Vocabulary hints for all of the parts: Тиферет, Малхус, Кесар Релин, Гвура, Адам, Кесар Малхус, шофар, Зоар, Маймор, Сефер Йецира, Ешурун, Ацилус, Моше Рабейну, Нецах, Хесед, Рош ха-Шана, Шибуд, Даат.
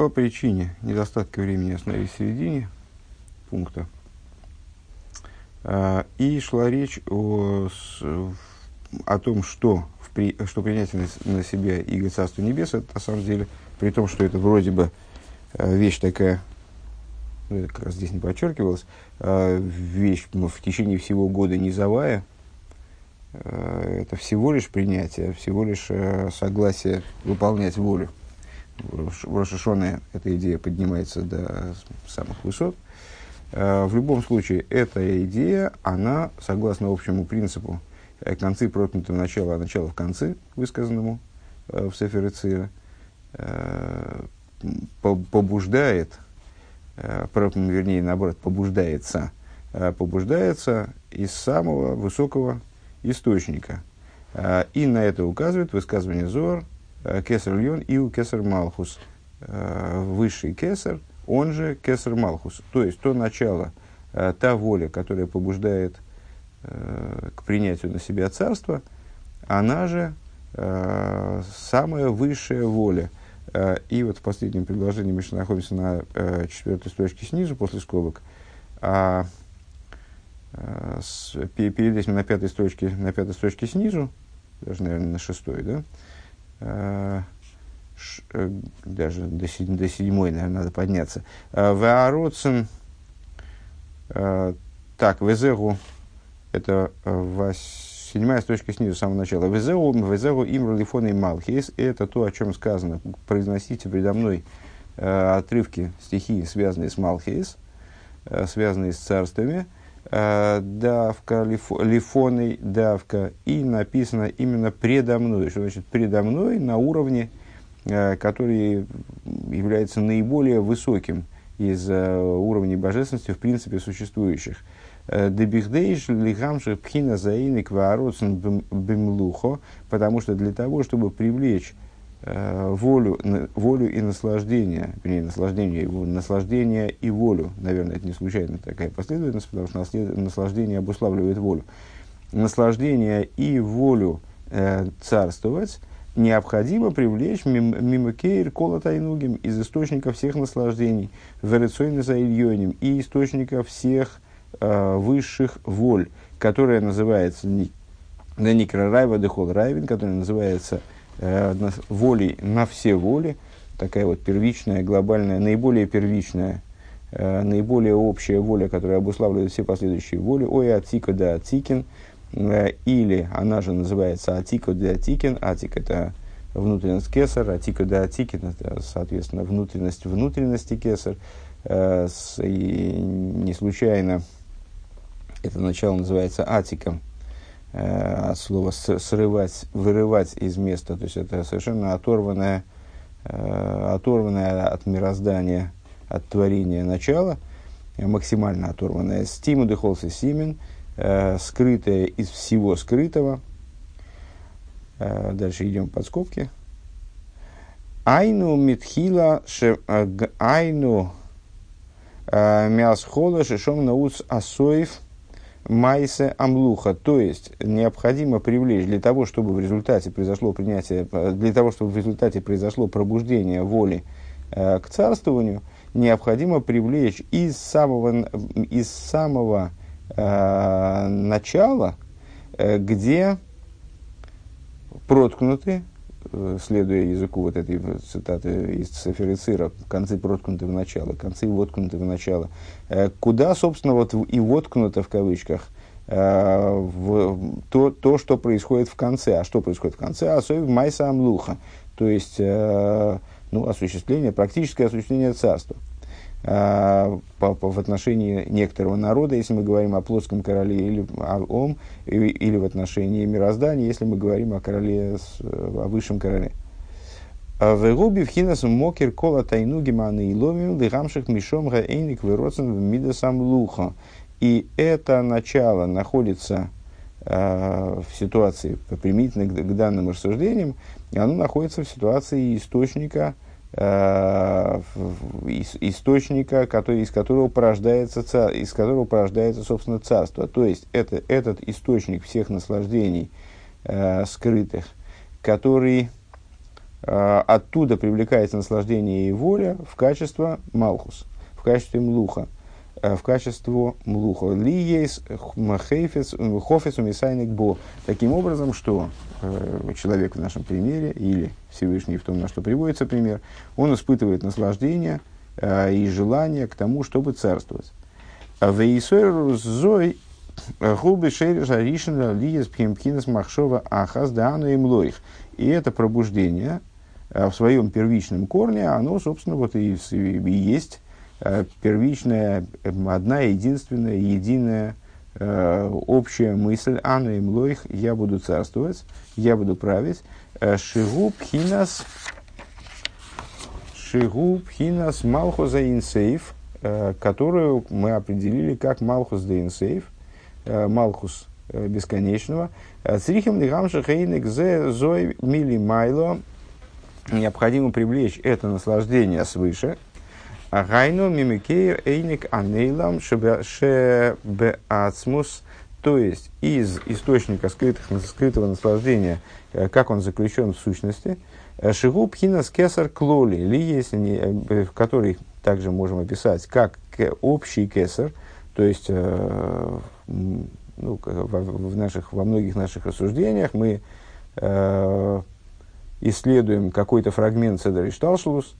По причине недостатка времени остановились в середине пункта. И шла речь о том, что принятие на себя иго Царства Небес, это на самом деле, при том, что это вроде бы вещь такая, как раз здесь не подчеркивалось, вещь в течение всего года низовая, это всего лишь принятие, всего лишь согласие выполнять волю. В Рош ха-Шана эта идея поднимается до самых высот. В любом случае, эта идея, она, согласно общему принципу, концы проткнуты в начало, а начало в концы, высказанному в Сефер Йецира, побуждается из самого высокого источника. И на это указывает высказывание Зоар, Кесар Релин и у Кесар Малхус. Высший Кесар, он же Кесар Малхус. То есть, то начало, та воля, которая побуждает к принятию на себя царства, она же самая высшая воля. И вот в последнем предложении мы еще находимся на 4-й строчке снизу, после скобок. А перед этим на 5-й строчке, снизу, даже, наверное, на 6-й, да? Даже до 7-й, наверное, надо подняться. Веароцен, так, везегу, это 7-я строчка снизу, с самого начала. Везегу им релифоны малхис, это то, о чем сказано. Произносите предо мной отрывки, стихи, связанные с малхис, связанные с царствами. Давка, лифоной давка, и написано именно предо мной. Что значит предо мной? На уровне, который является наиболее высоким из уровней божественности, в принципе, существующих. Дебихдейш лихамши пхина заиник вароцн бимлухо, потому что для того, чтобы привлечь волю и наслаждение, вернее, наслаждение и волю. Наверное, это не случайно такая последовательность, потому что наслаждение обуславливает волю. Наслаждение и волю царствовать необходимо привлечь мимокейр кола тайнугим, из источника всех наслаждений, верецойны за ильоним, и источника всех высших воль, которая называется Никрарайва дехол райвин, которая называется волей на все воли, такая вот первичная, глобальная, наиболее первичная, наиболее общая воля, которая обуславливает все последующие воли, ой, атика да атикин, или она же называется атика да атикин, атик это внутренность кесар, атика да атикин это, соответственно, внутренность внутренности кесар, и не случайно это начало называется атиком, от слова срывать, вырывать из места, то есть это совершенно оторванное от мироздания, от творения начала, максимально оторванное, стиму дыхолс и симен, скрытое из всего скрытого. Дальше идем под скобки. Айну митхила айну мясхола шешом науц асоев майсе амлуха, то есть необходимо привлечь для того, чтобы в результате произошло принятие, для того, чтобы в результате произошло пробуждение воли к царствованию, необходимо привлечь из самого начала, где проткнуты, следуя языку вот этой цитаты из Сефер Йецира, концы проткнуты в начало, концы воткнуты в начало, куда, собственно, вот и воткнуто в кавычках то, что происходит в конце. А что происходит в конце? Особенно майса амлуха, то есть осуществление, практическое осуществление царства. В отношении некоторого народа, если мы говорим о плотском короле, или в отношении мироздания, если мы говорим о короле, о высшем короле. Вегуби вхинас мокер кола тайнугиманы иломим дыхамших мишомга эйник выроцен в мидасам лухо. И это начало находится в ситуации, примитивно к данным рассуждениям, оно находится в ситуации источника, из которого порождается, собственно, царство. То есть, это этот источник всех наслаждений скрытых, который оттуда привлекается наслаждение и воля в качество Малхус, в качестве Млуха, в качество Млуха. Ли ейс хейфец хофец умисайник бо. Таким образом, что человек в нашем примере, или Всевышний в том, на что приводится пример, он испытывает наслаждение и желание к тому, чтобы царствовать. Вейсойру зой хуби шейр жаришина лиес пхимкинес махшова ахаз даану и млоих. И это пробуждение в своем первичном корне, оно, собственно, вот и есть первичная, одна, единственная, единая, общая мысль. Ану и млоих, я буду царствовать, я буду править. Шигу пхинас малхуза инсейф, которую мы определили как малхус де инсейф, малхус бесконечного. Црихим лигамши хейник зе зой мили майло. Необходимо привлечь это наслаждение свыше. Гайну мимикею эйник анейлам шебеацмус. То есть, из источника скрытого наслаждения, как он заключен в сущности, шигу пхинас кесар клоли, или если не, который также можем описать как общий кесар, то есть во многих наших рассуждениях мы исследуем какой-то фрагмент Седер Шталшелус,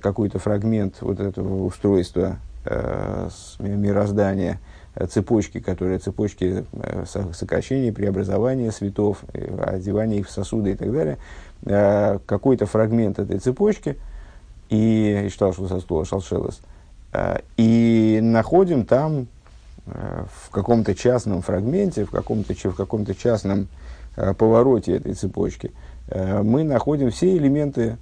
какой-то фрагмент вот этого устройства мироздания, цепочки, которые цепочки сокращения, преобразования светов, одевания их в сосуды и так далее, какой-то фрагмент этой цепочки, и Шталшелус, и находим там в каком-то частном фрагменте, в каком-то частном повороте этой цепочки, мы находим все элементы,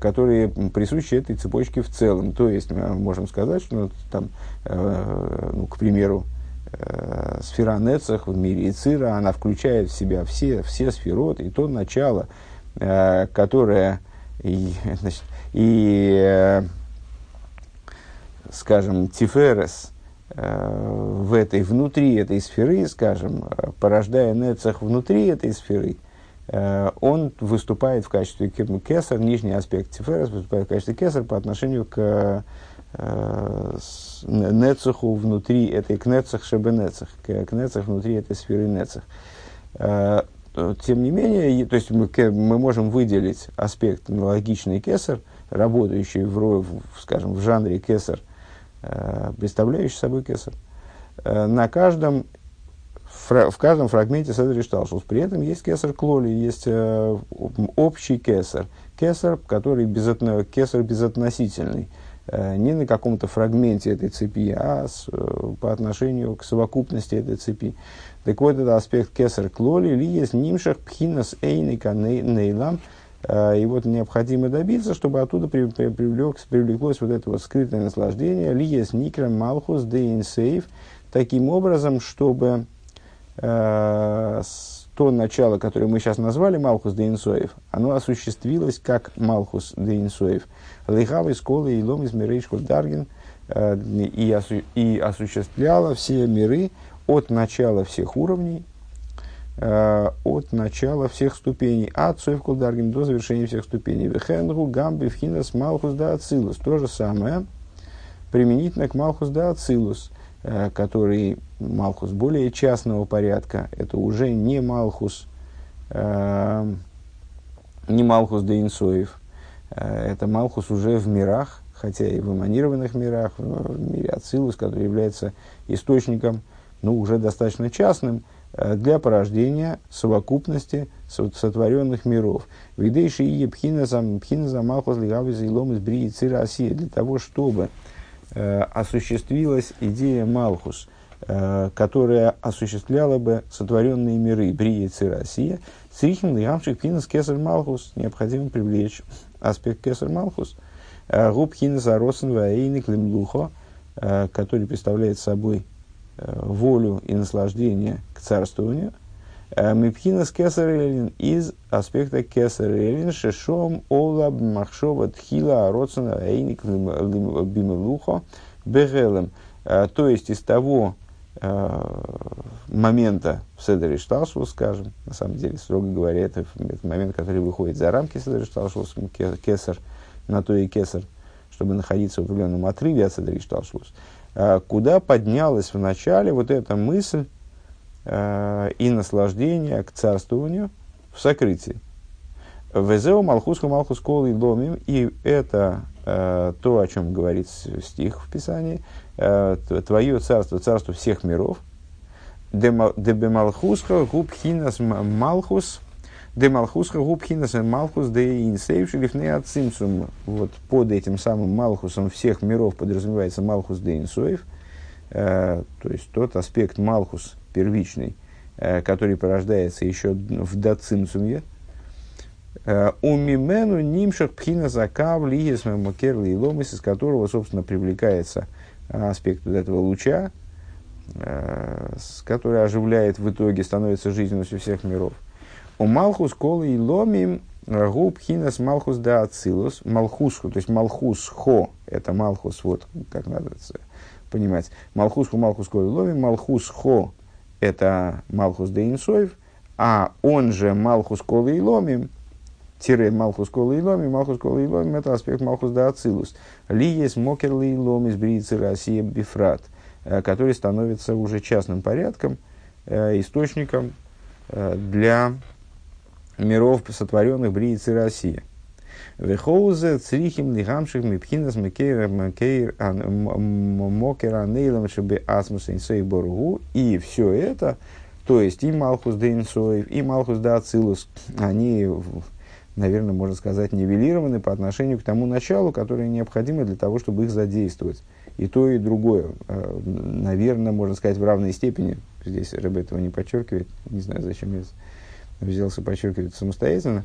которые присущи этой цепочке в целом. То есть, мы можем сказать, что там, к примеру, сфера Нецах в мире Йецира, она включает в себя все сферот и то начало, которое... скажем, Тиферес внутри этой сферы, скажем, порождая Нецах внутри этой сферы, он выступает в качестве кесар, нижний аспект Тиферес выступает в качестве кесар по отношению к Нецаху внутри этой, к Нецах шебенецах, к Нецах внутри этой сферы Нецах. Тем не менее, то есть мы можем выделить аспект аналогичный кесар, работающий, скажем, в жанре кесар, представляющий собой кесар, в каждом фрагменте Седер Шталшелус. При этом есть кесар клоли, есть общий кесар, кесар, который кесар безотносительный, не на каком-то фрагменте этой цепи, а по отношению к совокупности этой цепи. Так вот, это аспект кесар клоли, лиес нимшах пхинас эйника нейлам. И вот необходимо добиться, чтобы оттуда привлеклось вот это вот скрытое наслаждение, лиес никрам малхус де инсейф, таким образом, чтобы то начало, которое мы сейчас назвали малхус де инсейф, оно осуществилось как малхус де инсейф. Лихавый сколы и лом из мирей школьдарген, и осуществляло все миры от начала всех уровней, от начала всех ступеней, от Цоев Кулдаргин до завершения всех ступеней. Вехенгу гамби вхинас малхус да ацилус. То же самое применительно к малхус да ацилус, который малхус более частного порядка. Это уже не малхус да инсоев. Это малхус уже в мирах, хотя и в эманированных мирах, в мире ацилус, который является источником, уже достаточно частным, для порождения совокупности сотворенных миров. Видейшие пхиназа малхус лигавиза илом из брии цира асия. Для того, чтобы осуществилась идея малхус, которая осуществляла бы сотворенные миры брии цира асия, црихин лигамшик пхиназ кесар малхус. Необходимо привлечь аспект кесар малхус. Губ пхиназа росен ваэйник лимлухо, который представляет собой волю и наслаждение к царствованию. Мипхинас кесар релин, из аспекта кесар релин шешом олаб махшова тхила ароцена эйник бимелухо бегелем. То есть, из того момента в Седере Шталшелус, скажем, на самом деле, строго говоря, это момент, который выходит за рамки Седера Шталшелус, кесар, на то и кесар, чтобы находиться в определенном отрыве от Седера Шталшелус, куда поднялась в начале вот эта мысль и наслаждение к царствованию в сокрытии. «Везео малхуску малхус колы ломим», и это то, о чем говорит стих в Писании, «Твое царство, царство всех миров». «Дебе малхусха губхинас малхус, де малхусха губхинас малхус, де инсейвши лифней ацимсум». Вот под этим самым малхусом всех миров подразумевается малхус де инсоев, то есть тот аспект малхус первичный, который порождается еще в дацимсуме. Умимену нимшах пхина закав лиес мамакерли и ломис, из которого, собственно, привлекается аспект вот этого луча, который оживляет в итоге, становится жизненностью всех миров. У малхус колы и ломим губ хинас малхус да ацилус малхусху, то есть малхус хо, это малхус, вот как надо понимать. Малхусху малхус колы и ломим, малхус хо, это малхус да инсоев, а он же малхус колы и ломим, тире малхус колы и ломи, малхус колы и ломи, это аспект малхус да ацилус. Ли есть мокерлы и ломи с бриицы Россия бифрат, который становится уже частным порядком, источником для миров, сотворенных бриицы Россия. Вехоузе црихим лигамших мипхинас мокеранейлам шебе асмус инсей боругу. И все это, то есть и малхус да инсоев, и малхус да ацилус, они, наверное, можно сказать, нивелированы по отношению к тому началу, которое необходимо для того, чтобы их задействовать. И то, и другое, наверное, можно сказать, в равной степени. Здесь Рэбе этого не подчеркивает, не знаю, зачем я взялся подчеркивать самостоятельно.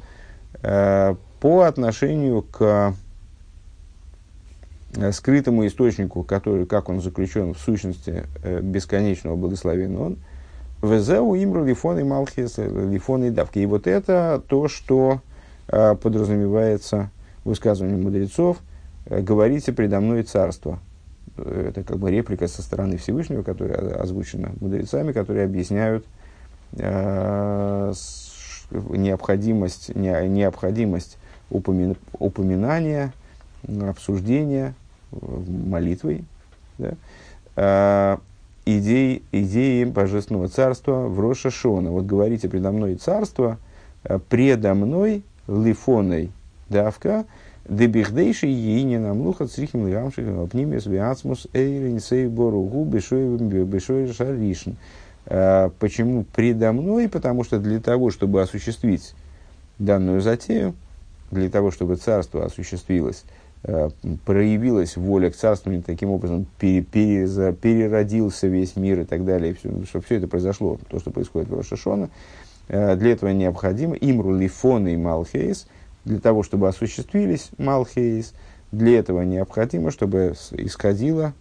По отношению к скрытому источнику, который, как он заключен в сущности бесконечного благословенного он, «Везеу имру лифон и малхис, лифон и давки». И вот это то, что подразумевается высказыванием мудрецов: «Говорите предо мной царство». Это как бы реплика со стороны Всевышнего, которая озвучена мудрецами, которые объясняют необходимость упоминания, обсуждения молитвой, да, идеи Божественного Царства в Рош ха-Шана. Вот говорите предо мной царство, предо мной лифоной давка, дебихдейши ейни намлуха црихим лирамшихим апнимес виацмус эйринсей боругу бешой шаришн. Почему предо мной? Потому что для того, чтобы осуществить данную затею, для того, чтобы царство осуществилось, проявилась воля к царству, таким образом переродился весь мир и так далее, чтобы все это произошло, то, что происходит в Рош ха-Шана, для этого необходимо имру лифон и малхейс, для того, чтобы осуществились малхейс, для этого необходимо, чтобы исходило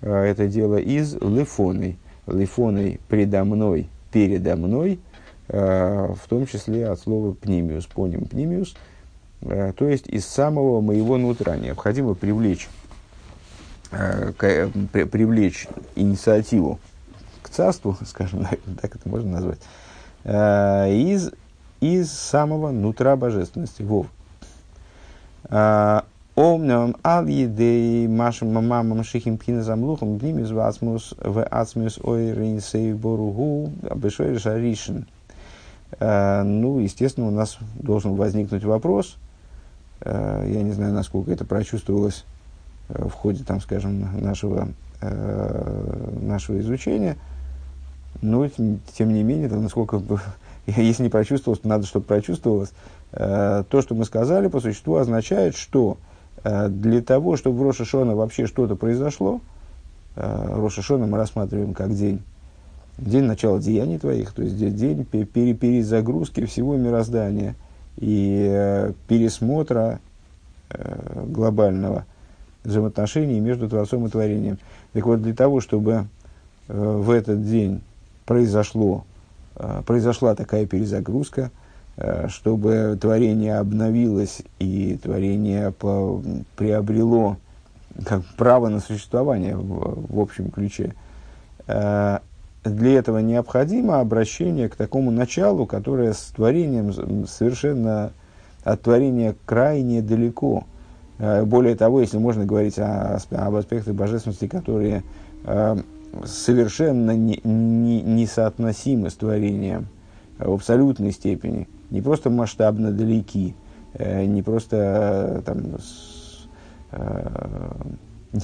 это дело из лифоны. Лифоны предо мной, передо мной, в том числе от слова пнимиус, поним пнимиус, то есть из самого моего нутра. Необходимо привлечь инициативу к царству, скажем, так это можно назвать, из самого нутра божественности. Вов. Омнам аль-едей машим мамам шихим пхиназамлухам дними звасмус в ацмус ойринсей боругу обешой шаришин. Ну, естественно, у нас должен возникнуть вопрос. Я не знаю, насколько это прочувствовалось в ходе, там, скажем, нашего изучения. Но, тем не менее, там, насколько, если не прочувствовалось, то надо, чтобы прочувствовалось. То, что мы сказали, по существу означает, что для того, чтобы в Рош ха-Шана вообще что-то произошло, Рош ха-Шана мы рассматриваем как день начала деяний твоих, то есть день перезагрузки всего мироздания и пересмотра глобального взаимоотношений между Творцом и Творением. Так вот, для того, чтобы в этот день произошла такая перезагрузка, чтобы творение обновилось и творение приобрело как право на существование в общем ключе, для этого необходимо обращение к такому началу, которое с творением совершенно от творения крайне далеко. Более того, если можно говорить об аспектах божественности, которые совершенно не соотносимы с творением в абсолютной степени, не просто масштабно далеки, не просто там,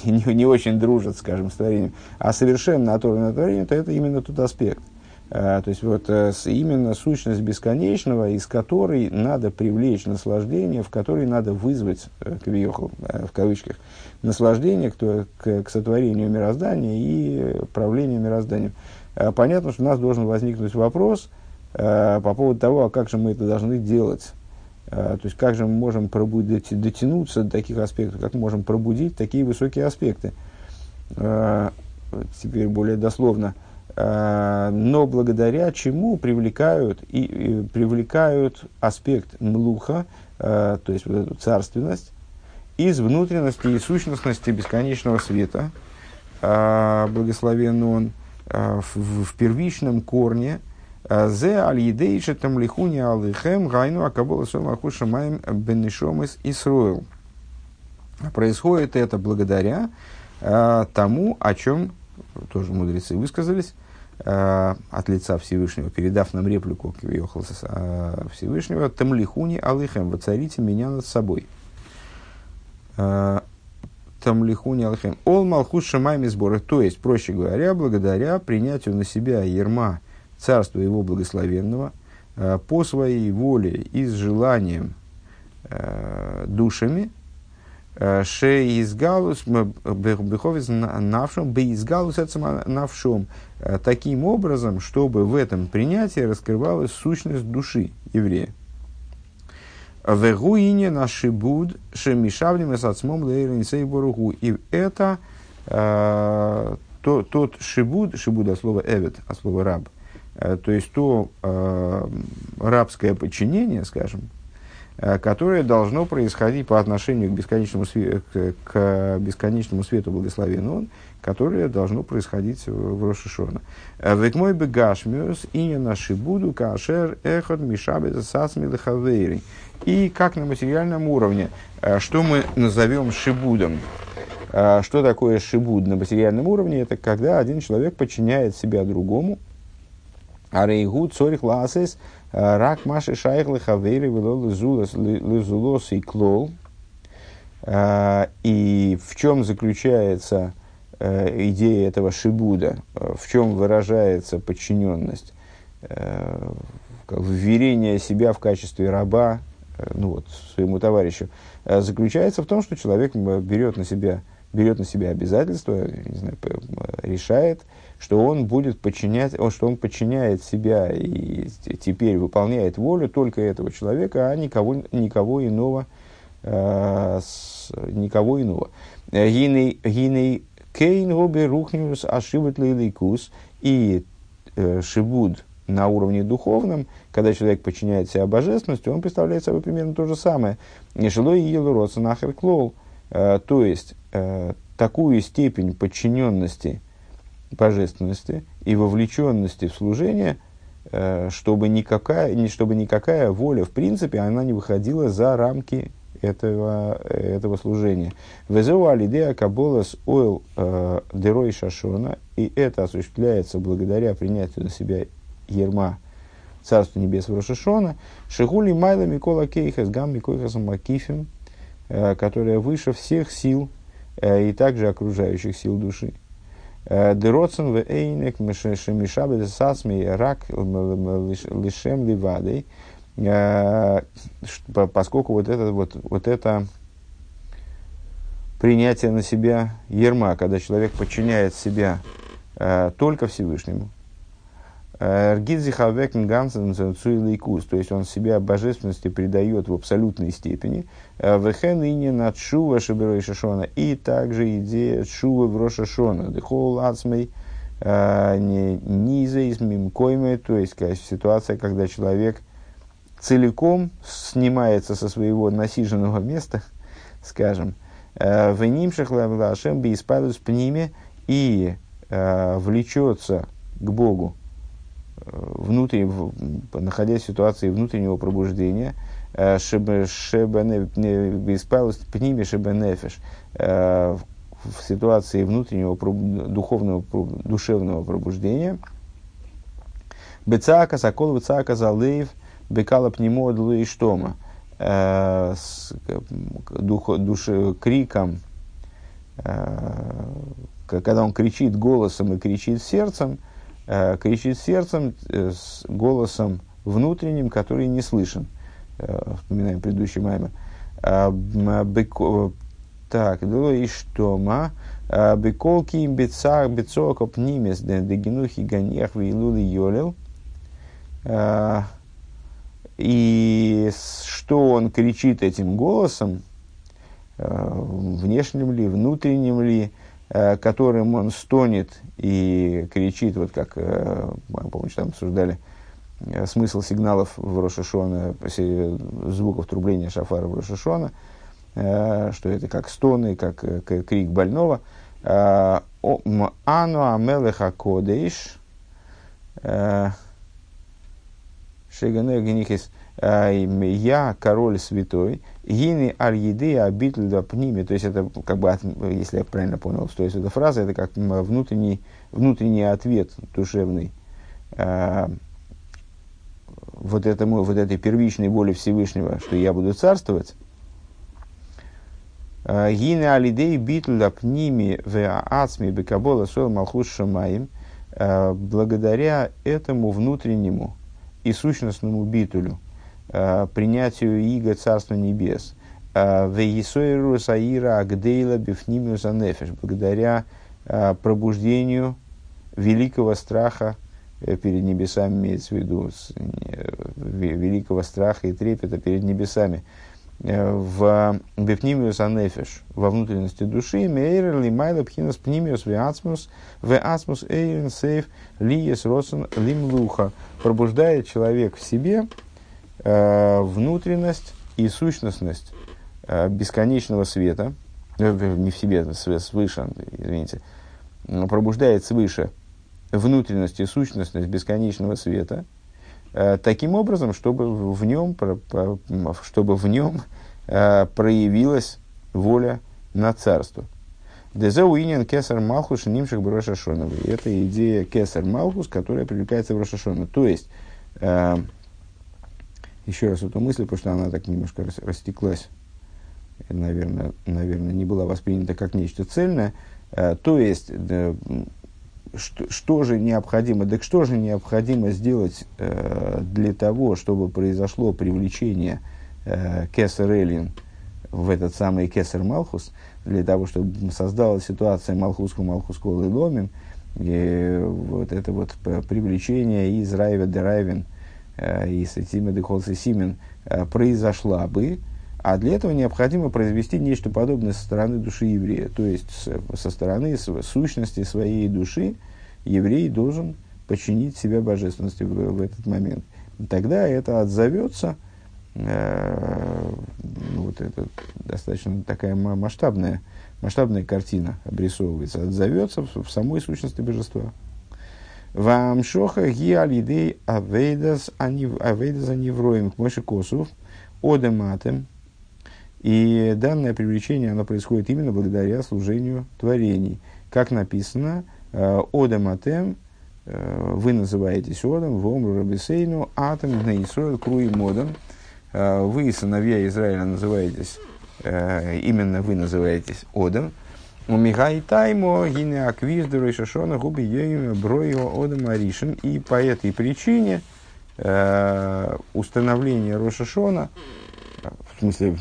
не очень дружат, скажем, с творением, а совершенно оторванное творение, то это именно тот аспект. То есть, вот именно сущность бесконечного, из которой надо привлечь наслаждение, в которой надо вызвать, в кавычках, наслаждение к сотворению мироздания и правлению мирозданием. Понятно, что у нас должен возникнуть вопрос по поводу того, а как же мы это должны делать. То есть, как же мы можем дотянуться до таких аспектов, как мы можем пробудить такие высокие аспекты. Теперь более дословно. Но благодаря чему привлекают аспект млуха, то есть вот эту царственность, из внутренности и сущностности бесконечного света, благословен он, в первичном корне, «Зе аль-едейше тамлихуни алыхэм гайну акабола сомаху шамаем бенешомис Исруэл». Происходит это благодаря тому, о чем тоже мудрецы высказались от лица Всевышнего, передав нам реплику Всевышнего «Тамлихуни алыхэм, воцарите меня над собой». «Тамлихуни алыхэм, ол малхус шамаем изборы». То есть, проще говоря, благодаря принятию на себя ерма, царство его благословенного, по своей воле и с желанием душами, шеизгалус беховец навшом, беизгалус от самонавшом, таким образом, чтобы в этом принятии раскрывалась сущность души еврея. Вегуине на шибуд шемишавлим с отцмом лейренсей боругу. И это тот шибуд, шибуд от слова эвет, от слова раб, то есть то рабское подчинение, скажем, которое должно происходить по отношению к бесконечному свету благословен он, которое должно происходить в Рош ха-Шана. «Век мой бегашмиус и не наши буду кашер эхот мишабет сасмил хавейри». И как на материальном уровне, что мы назовем шибудом. Что такое шибуд на материальном уровне? Это когда один человек подчиняет себя другому, арейгу цорих лаасес рак маши шайх лехавери вело лизулос и клол. И в чем заключается идея этого шибуда, в чем выражается подчиненность, вверение себя в качестве раба, ну вот, своему товарищу, заключается в том, что человек берет на себя обязательства, не знаю, решает, что он будет подчинять, что он подчиняет себя и теперь выполняет волю только этого человека, а никого иного. Гиней кейн обе рухниус ашибут лейликус. И шибуд на уровне духовном, когда человек подчиняет себя божественности, он представляет собой примерно то же самое. Нешилой ел родца нахер клоул. То есть, такую степень подчиненности божественности и вовлеченности в служение, чтобы никакая воля, в принципе, она не выходила за рамки этого служения. «Везеу алидея каболас ойл дерой шашона». И это осуществляется благодаря принятию на себя ерма Царства Небесного Рош ха-Шана. «Шихули майла микола кейхас гам микойхасам макифим», которая выше всех сил и также окружающих сил души. «Дероцен вэйнек мишабе сасми рак лишем ливадой». Поскольку вот это принятие на себя ерма, когда человек подчиняет себя только Всевышнему, то есть он себя божественности придает в абсолютной степени. И также идея тшувы в Рош ха-Шана. То есть ситуация, когда человек целиком снимается со своего насиженного места, скажем, и влечется к Богу, находясь в ситуации внутреннего пробуждения, в ситуации внутреннего духовного, душевного пробуждения, бецака сокол бецака залеев бекала пнемо длуиштома, с криком, когда он кричит голосом и кричит сердцем с голосом внутренним, который не слышен. Вспоминаем предыдущий маймер. Так, и что ма? Беколки им бецах бецока пнимес дегенухи ганех вилули йолел. И что он кричит этим голосом, внешним ли, внутренним ли, которым он стонет и кричит, вот как, помню, там обсуждали смысл сигналов в Рош ха-Шана, звуков трубления шофара в Рош ха-Шана, что это как стоны, как крик больного. «Ану амелех акодейш шеганэ генихис, я король святой, гини аль-еды абитль да пними». То есть это, как бы, если я правильно понял, то есть эта фраза, это как внутренний ответ душевный вот этой первичной воле Всевышнего, что я буду царствовать. «Гина алидей битл апними веа ацми бекабола сол малхус шамаим». Благодаря этому внутреннему и сущностному битулю, принятию иго Царства Небес, «веесойру саира агдейла бифнимю занефеш», благодаря пробуждению великого страха перед небесами, имеется в виду великого страха и трепета перед небесами, в бифнимиус анефеш, во внутренности души, мейрер лимайла пхинас пнимиус веасмус эйрен сейф лиес росан лимлуха, пробуждает человек в себе внутренность и сущностность бесконечного света, не в себе, свыше, извините, пробуждает свыше внутренность и сущностность бесконечного света, таким образом, чтобы в нем, проявилась воля на царство. Дезауинен Кесар Малхус нимших бы Рош ха-Шана. Это идея Кесар Малхус, которая привлекается в Рош ха-Шана. То есть, еще раз эту мысль, потому что она так немножко растеклась, наверное, не была воспринята как нечто цельное. То есть, что же необходимо сделать для того, чтобы произошло привлечение Кесар Релин в этот самый Кесар Малхус, для того, чтобы создалась ситуация Малхуску и Ломин, и вот это вот привлечение из Райва де Райвен, из Сетима де Холс и Симен произошла бы, а для этого необходимо произвести нечто подобное со стороны души еврея. То есть, со стороны сущности своей души еврей должен подчинить себя божественности в этот момент. Тогда это отзовется, вот это достаточно такая масштабная картина обрисовывается, отзовется в самой сущности божества. «Ваамшоха ги алидей авейдас анивроим к моши косов одематем». И данное привлечение, оно происходит именно благодаря служению творений. Как написано, «Одам атем», вы называетесь Одам, «Вомру рабисейну», «Атем гнейсойл круим Одам», вы, сыновья Израиля, называетесь, именно вы называетесь Одам. «Умигай таймо гине аквизду рейшашона губи йоим броио Одам аришин». И по этой причине установление Рош ха-Шана, в смысле,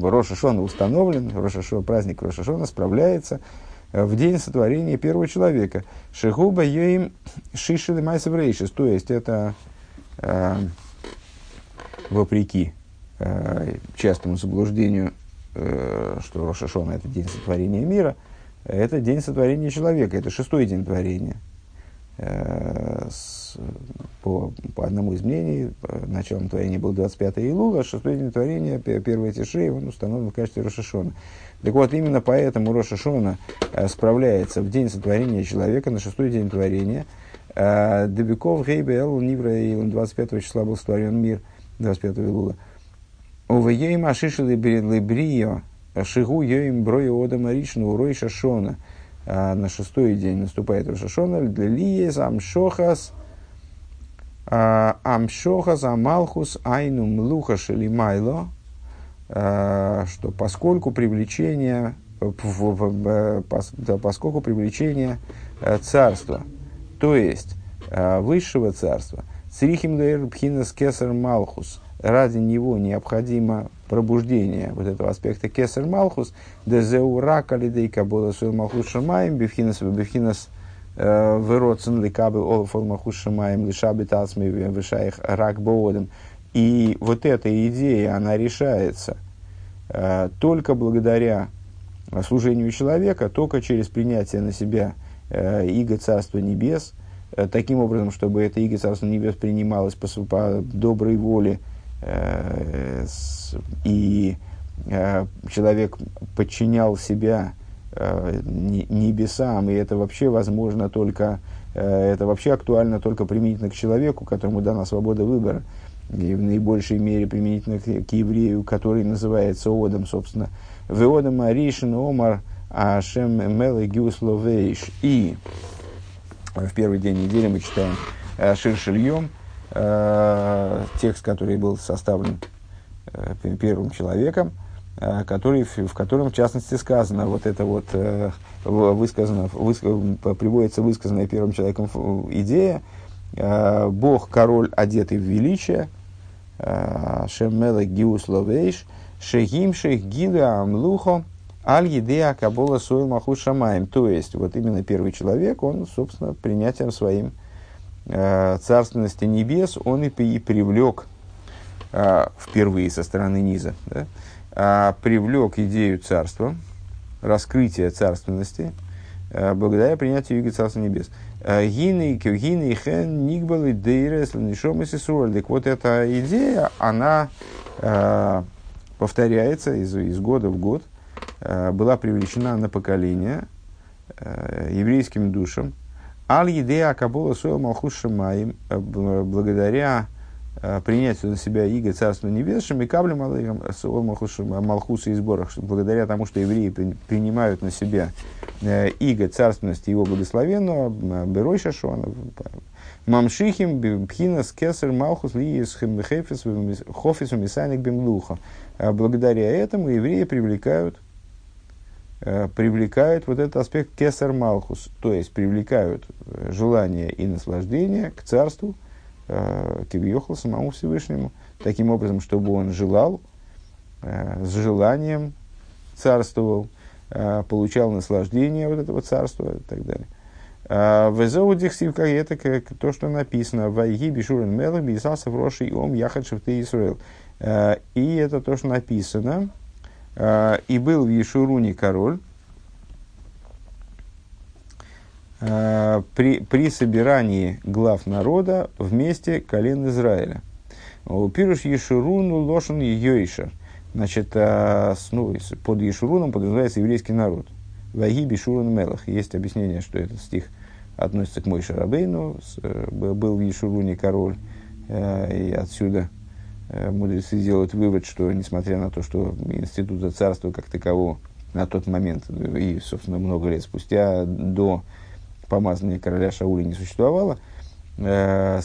Рош ха-Шана установлен, праздник Рош ха-Шана справляется в день сотворения первого человека. Шигуба йоим шишили майсеврейшис, то есть это вопреки частому заблуждению, что Рош ха-Шана это день сотворения мира, это день сотворения человека, это шестой день творения. по одному из мнений, началом творения был 25 Илула, а шестой день творения, 1 Тишей, он установлен в качестве Рош ха-Шана. Так вот, именно поэтому Рош ха-Шана справляется в день сотворения человека, на шестой день творения. Дебеков, Гейбе, Элл, Нивра, и 25 числа был сотворен мир, 25 Илула. Увей машишили брио, шигу йоим брою одама ричну, Рош ха-Шана. На шестой день наступает Рош ха-Шана, для лиез амшохас амалхус айну млуха шелимайло, что поскольку привлечение царства, то есть высшего царства, црихим лэр пхинас кесар малхус, ради него необходимо пробуждение вот этого аспекта кесар малхус, дезеура калидейка бодасуэл малхус шамаем бифхинас выродцем ликабы олафол малхус шамаем лишабит ацми вишаих рак боодом. И вот эта идея, она решается только благодаря служению человека, только через принятие на себя иго Царства Небес, таким образом, чтобы это иго Царства Небес принималось по доброй воле, и человек подчинял себя небесам, и это вообще возможно только, это вообще актуально только применительно к человеку, которому дана свобода выбора, и в наибольшей мере применительно к еврею, который называется Одом, собственно. «Веодом аришен омар ашем мэлэ гюсловэйш». И в первый день недели мы читаем «Шир Шилем», текст, который был составлен первым человеком, который, в котором, в частности, сказано, вот это вот приводится высказанная первым человеком идея, Бог, король, одетый в величие, Шемелек Гиусловейш, Шегимших Гида Амлухо, Аль-Едея Кабола Соль Маху Шамаем. То есть, вот именно первый человек, он, собственно, принятием своим царственности небес, он и привлек впервые со стороны низа, да, привлек идею царства, раскрытие царственности, благодаря принятию иго Царства Небес. Так вот, эта идея, она повторяется из года в год, была привлечена на поколение еврейским душам. Аль-Едея Кабола Суэл Малхус Шамаим, благодаря принятию на себя иго Царства Небес, Шамикаблем Малхуса и сборах, благодаря тому, что евреи принимают на себя иго царственности его благословенного, Берой Шашона, Мамшихим, Пхинас, Кесар, Малхус, Лиес, Хембехефис, Хофису, Мисайник, Бемлуха. Благодаря этому евреи привлекают вот этот аспект Кесар Малхус, то есть привлекают желание и наслаждение к царству, к Евьехал, самому Всевышнему, таким образом, чтобы он желал, с желанием царствовал, получал наслаждение вот этого царства и так далее. Везоудихсивка, это то, что написано. Вайги бишурен мелах бисаса вроши ом яхад шевты Исраэл. И это то, что написано. И был в Ешуруне король при собирании глав народа вместе колен Израиля. Пируш Ешуруну лошен йойшар. Значит, под Ешуруном подразумевается еврейский народ. Вайги бешурун мелах. Есть объяснение, что этот стих относится к Моше Рабейну. Был в Ешуруне король. И отсюда мудрецы делают вывод, что несмотря на то, что института царства как такового на тот момент и, собственно, много лет спустя до помазания короля Шауля не существовало, Моше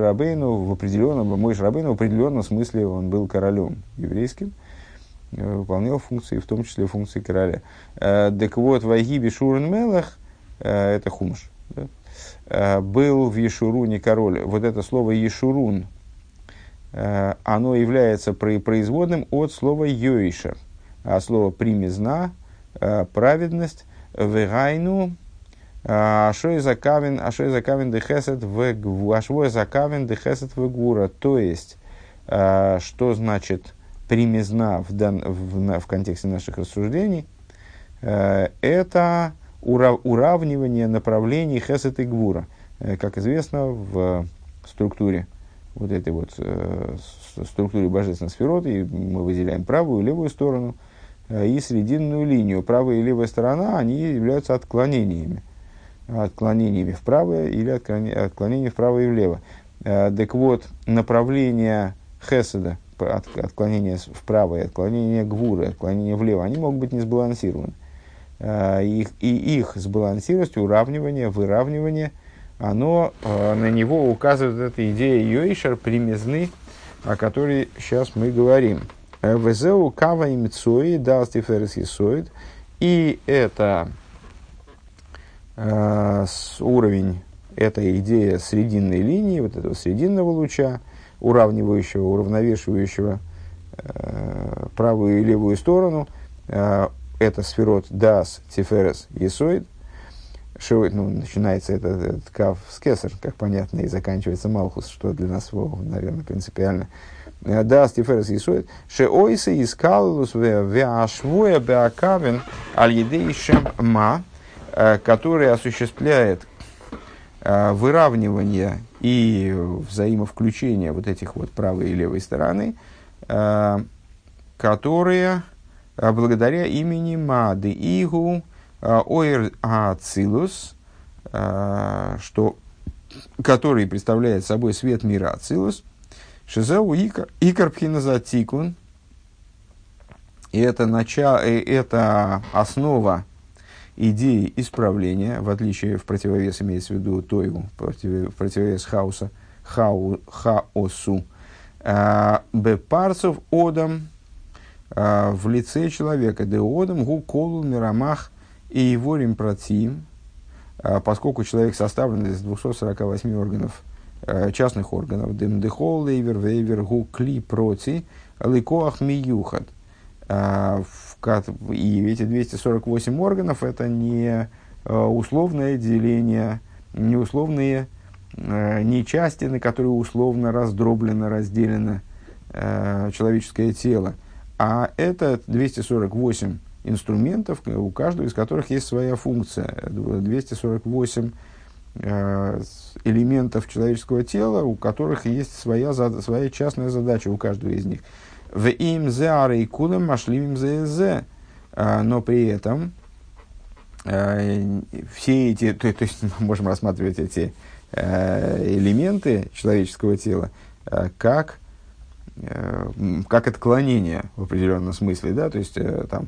Рабейну в определенном смысле он был королем еврейским, выполнял функции, в том числе функции короля. Так вот, Вайги бешурен мелах, это хумаш, да? Был в Ешуруне король. Вот это слово Ешурун, оно является производным от слова йойшер, а слово примизна, праведность, вегайну, ашой закавин дехесет в гвура, ашвой закавин дехесет в гвура. То есть, что значит примизна в контексте наших рассуждений? Это уравнивание направлений Хесед и Гвура. Как известно, в структуре вот этой вот структуре божественной сфероты мы выделяем правую и левую сторону и срединную линию. Правая и левая сторона, они являются отклонениями. Отклонениями вправо или отклонениями вправо и влево. Так вот, направление Хеседа, отклонение вправо и отклонение Гвуры, отклонение влево, они могут быть не сбалансированы. Их сбалансированность, уравнивание, выравнивание, оно на него указывает эта идея Йойшар, примизны, о которой сейчас мы говорим. Везеу кава и мцои, дас тиферес есоид. И это уровень, эта идея срединной линии, вот этого срединного луча, уравнивающего, уравновешивающего правую и левую сторону, это сферот дас тиферес есоид. Ну, начинается этот кав с кесар, как понятно, и заканчивается малхус, что для нас, наверное, принципиально. Дас тиферес есоид. Шеойса искалус веашвуя беакавен альидей шем ма, который осуществляет выравнивание и взаимовключение вот этих вот правой и левой стороны, которые благодаря имени Мады Игу Оир Ацилус, который представляет собой свет мира Ацилус, Шизеу Икарпхиназатикун, и это начало, это основа идеи исправления, в отличие, в противовес, имеется в виду тойву, в противовес хаоса, хаосу, бепарцев одам в лице человека, де одам гу колу мирамах и его ремпротим, поскольку человек составлен из 248 органов, частных органов, дем дехол лейвер вейвер гу кли проти ликоах миюхат. И эти 248 органов – это не условное деление, не условные, не части, на которые условно раздроблено, разделено человеческое тело, а это 248 инструментов, у каждого из которых есть своя функция. 248 элементов человеческого тела, у которых есть своя частная задача у каждого из них. В им зеары и кудам машлим им зезе, но при этом все эти, то есть мы можем рассматривать эти элементы человеческого тела как отклонение в определенном смысле, да, то есть там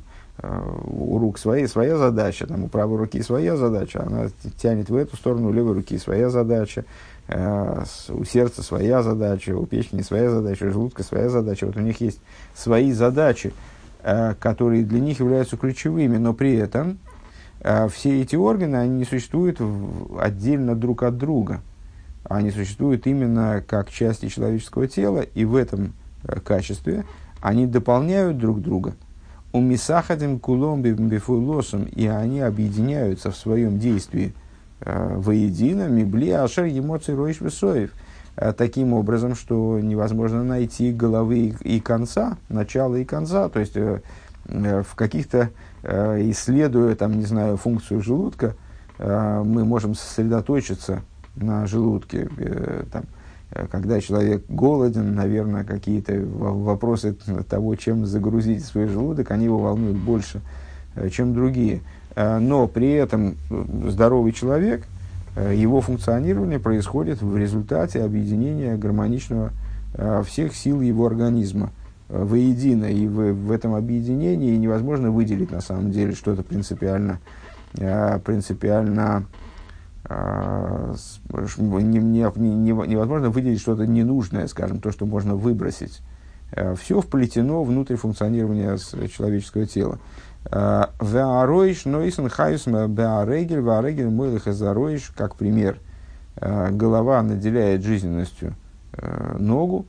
у рук своя задача, там у правой руки своя задача, она тянет в эту сторону, у левой руки своя задача. У сердца своя задача, у печени своя задача, у желудка своя задача. Вот у них есть свои задачи, которые для них являются ключевыми, но при этом все эти органы, они не существуют отдельно друг от друга. Они существуют именно как части человеческого тела, и в этом качестве они дополняют друг друга. У мисахадим кулом бифулосом, и они объединяются в своем действии воедино, мибли, ашер, эмоции, роиш, весоев. Таким образом, что невозможно найти головы и конца, начала и конца. То есть, в каких-то, исследуя, там, не знаю, функцию желудка, мы можем сосредоточиться на желудке. Там, когда человек голоден, наверное, какие-то вопросы того, чем загрузить свой желудок, они его волнуют больше, чем другие. Но при этом здоровый человек, его функционирование происходит в результате объединения гармоничного всех сил его организма воедино. И в этом объединении невозможно выделить на самом деле что-то принципиально невозможно выделить что-то ненужное, скажем, то, что можно выбросить. Все вплетено внутрь функционирования человеческого тела. Как пример, голова наделяет жизненностью ногу,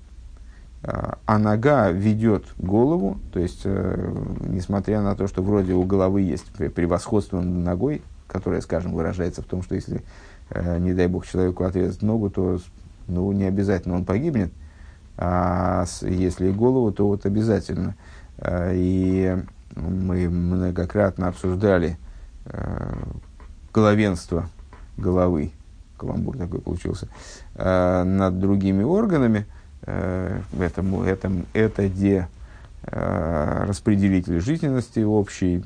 а нога ведет голову, то есть, несмотря на то, что вроде у головы есть превосходство над ногой, которое, скажем, выражается в том, что если, не дай бог, человеку отрезать ногу, то ну, не обязательно он погибнет, а если голову, то вот обязательно. И мы многократно обсуждали главенство головы, каламбур такой получился, над другими органами, это где распределитель жизненности общий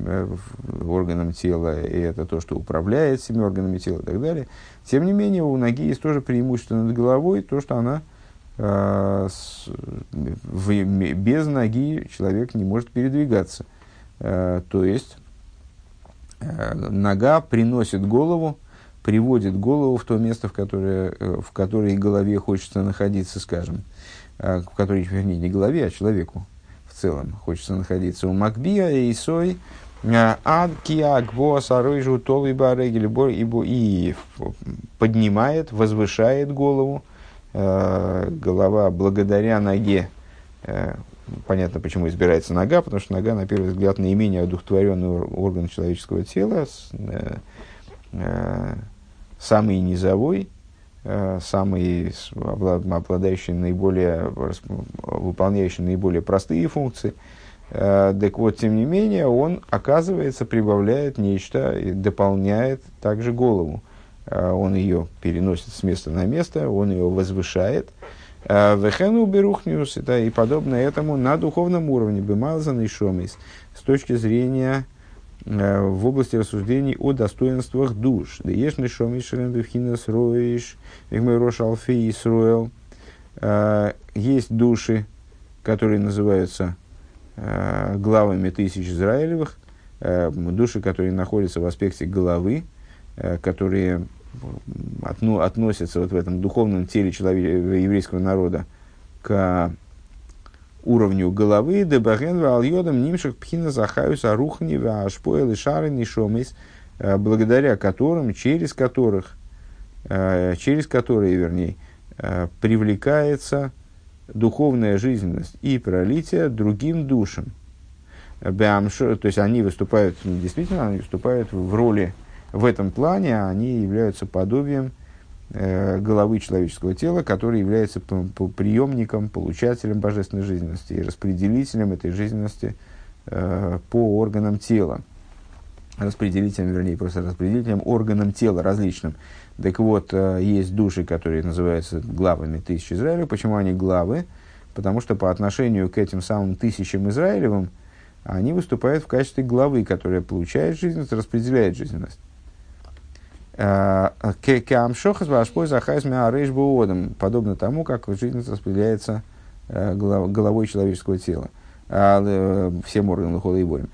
органам тела, и это то, что управляет всеми органами тела и так далее. Тем не менее, у ноги есть тоже преимущество над головой, то, что она без ноги человек не может передвигаться. То есть, нога приносит голову, приводит голову в то место, в которое голове хочется находиться, скажем, в которой, вернее, не голове, а человеку в целом хочется находиться. У Макбия и Исой и поднимает, возвышает голову. Голова благодаря ноге, понятно, почему избирается нога, потому что нога, на первый взгляд, наименее одухотворенный орган человеческого тела, самый низовой, самый обладающий наиболее, выполняющий наиболее простые функции. Так вот, тем не менее, он, оказывается, прибавляет нечто и дополняет также голову. Он ее переносит с места на место, он ее возвышает. Вехену берухниус, и подобное этому на духовном уровне, бемалзан и шомис, с точки зрения в области рассуждений о достоинствах душ. Да ешны шомис шелен бифхинас роиш, вихмэрош алфей исруэл. Есть души, которые называются главами тысяч Израилевых, души, которые находятся в аспекте головы, которые относятся вот в этом духовном теле еврейского народа к уровню головы, благодаря которым, через которые, привлекается духовная жизненность и пролитие другим душам. То есть они выступают в роли. В этом плане они являются подобием головы человеческого тела, который является приемником, получателем божественной жизненности и распределителем этой жизненности по органам тела. Распределителем органам тела различным. Так вот, есть души, которые называются главами тысяч Израилев. Почему они главы? Потому что по отношению к этим самым тысячам Израилевым они выступают в качестве главы, которая получает жизненность, распределяет жизненность. Подобно тому, как жизненность распределяется головой человеческого тела, всем органам хода и борем.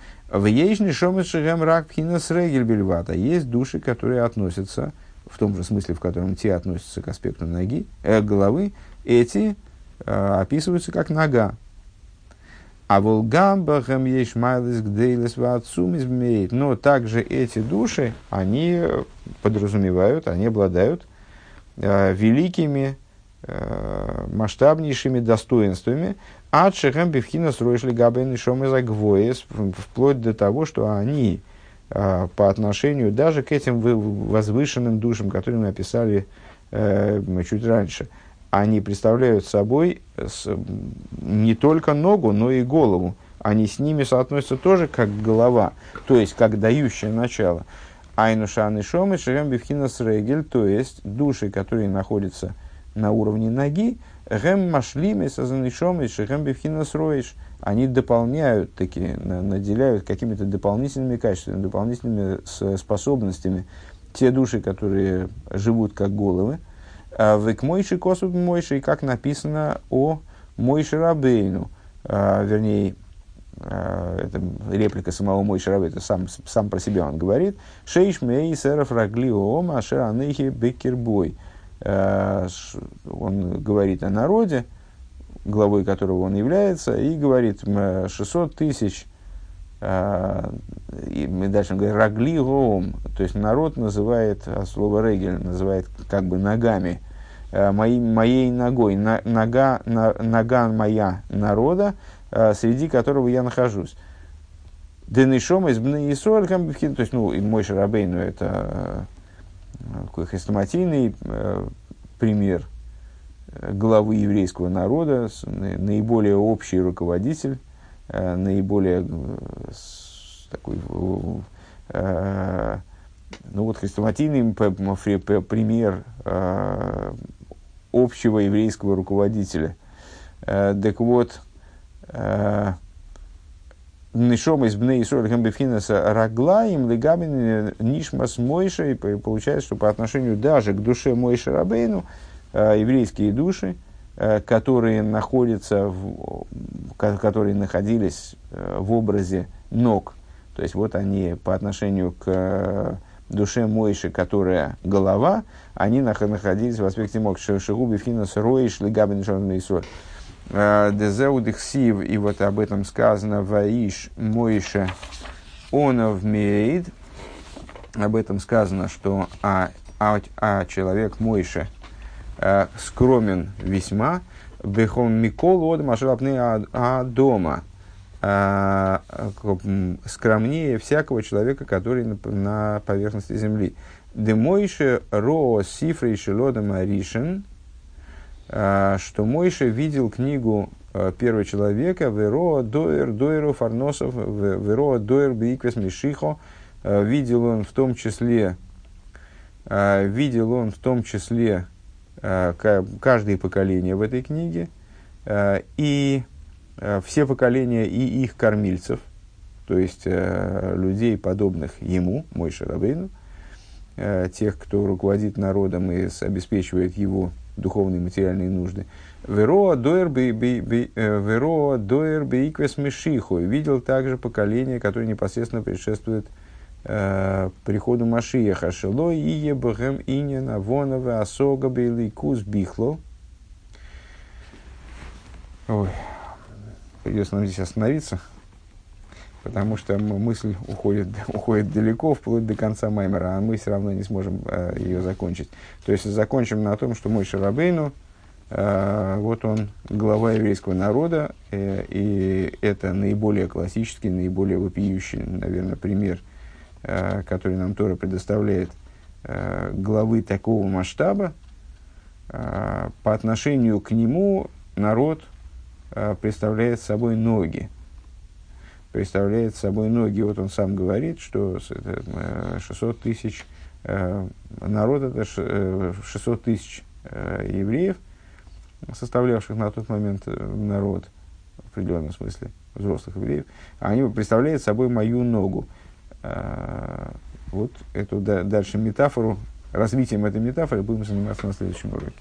Есть души, которые относятся, в том же смысле, в котором те относятся к аспекту ноги, головы, эти описываются как нога. Но также эти души, они подразумевают, они обладают великими, масштабнейшими достоинствами, вплоть до того, что они по отношению даже к этим возвышенным душам, которые мы описали чуть раньше, они представляют собой не только ногу, но и голову. Они с ними соотносятся тоже как голова, то есть как дающее начало. Айнушан и Шом и Шерем Бифхинас Регель, то есть души, которые находятся на уровне ноги, Гем Машлим и Сазан и Шом и Шерем Бифхинас Роиш, они дополняют, таки, наделяют какими-то дополнительными качествами, дополнительными способностями те души, которые живут как головы. Век Мойши Косуб Мойши, как написано о Моше Рабейну, это реплика самого Моше Рабейну, сам про себя он говорит, «Шейш мей сэра фраглиоом ашер анэхи беккербой». Он говорит о народе, главой которого он является, и говорит 600 тысяч, и дальше он говорит «рагли гоом», то есть народ называет, слово «регель» называет как бы ногами, моей ногой, нога моя народа, среди которого я нахожусь. «Денышом из бны и соль», то есть, ну, и Моше Рабейну, это такой хрестоматийный пример главы еврейского народа, наиболее общий руководитель, наиболее такой, хрестоматийный пример общего еврейского руководителя. Так вот, Нишом из Бней Исроэль Гамбефинеса Раглаим Легамин Нишмас Мойшей. Получается, что по отношению даже к душе Моше Рабейну, еврейские души, которые находились в образе ног. То есть, вот они по отношению к душе Моше, которая голова, они находились в аспекте ног. Шигуби Финес Роиш Легабин Шармей Соль. Дезеудихсив, и вот об этом сказано, Ваиш Моиша Онов Мейд. Об этом сказано, что человек Моиша скромен весьма. Бехом Микол Од Машрапны Адома. Скромнее всякого человека, который на поверхности земли. Де Моише Ро Сифрей Шелодом Аришин. Что Мойше видел книгу первого человека «Веро доэр доэру фарносов, веро доэр биквес мишихо». Видел он в том числе каждое поколение в этой книге и все поколения и их кормильцев, то есть людей, подобных ему, Моше Рабейну, тех, кто руководит народом и обеспечивает его духовные и материальные нужды. «Веро доэр бейквес мишихо». Видел также поколение, которое непосредственно предшествует приходу Машиаха. «Шело ие бхэм инен авонаве асога бейликус бихло». Ой, придется нам здесь остановиться, потому что мысль уходит далеко, вплоть до конца Маймора, а мы все равно не сможем ее закончить. То есть, закончим на том, что Моше Рабейну, вот он, глава еврейского народа, и это наиболее классический, наиболее вопиющий, наверное, пример, который нам Тора предоставляет, главы такого масштаба. По отношению к нему народ представляет собой ноги. Представляет собой ноги. Вот он сам говорит, что 600 тысяч народ, это 600 тысяч евреев, составлявших на тот момент народ, в определенном смысле, взрослых евреев, они представляют собой мою ногу. Вот эту дальше метафору, развитием этой метафоры будем заниматься на следующем уроке.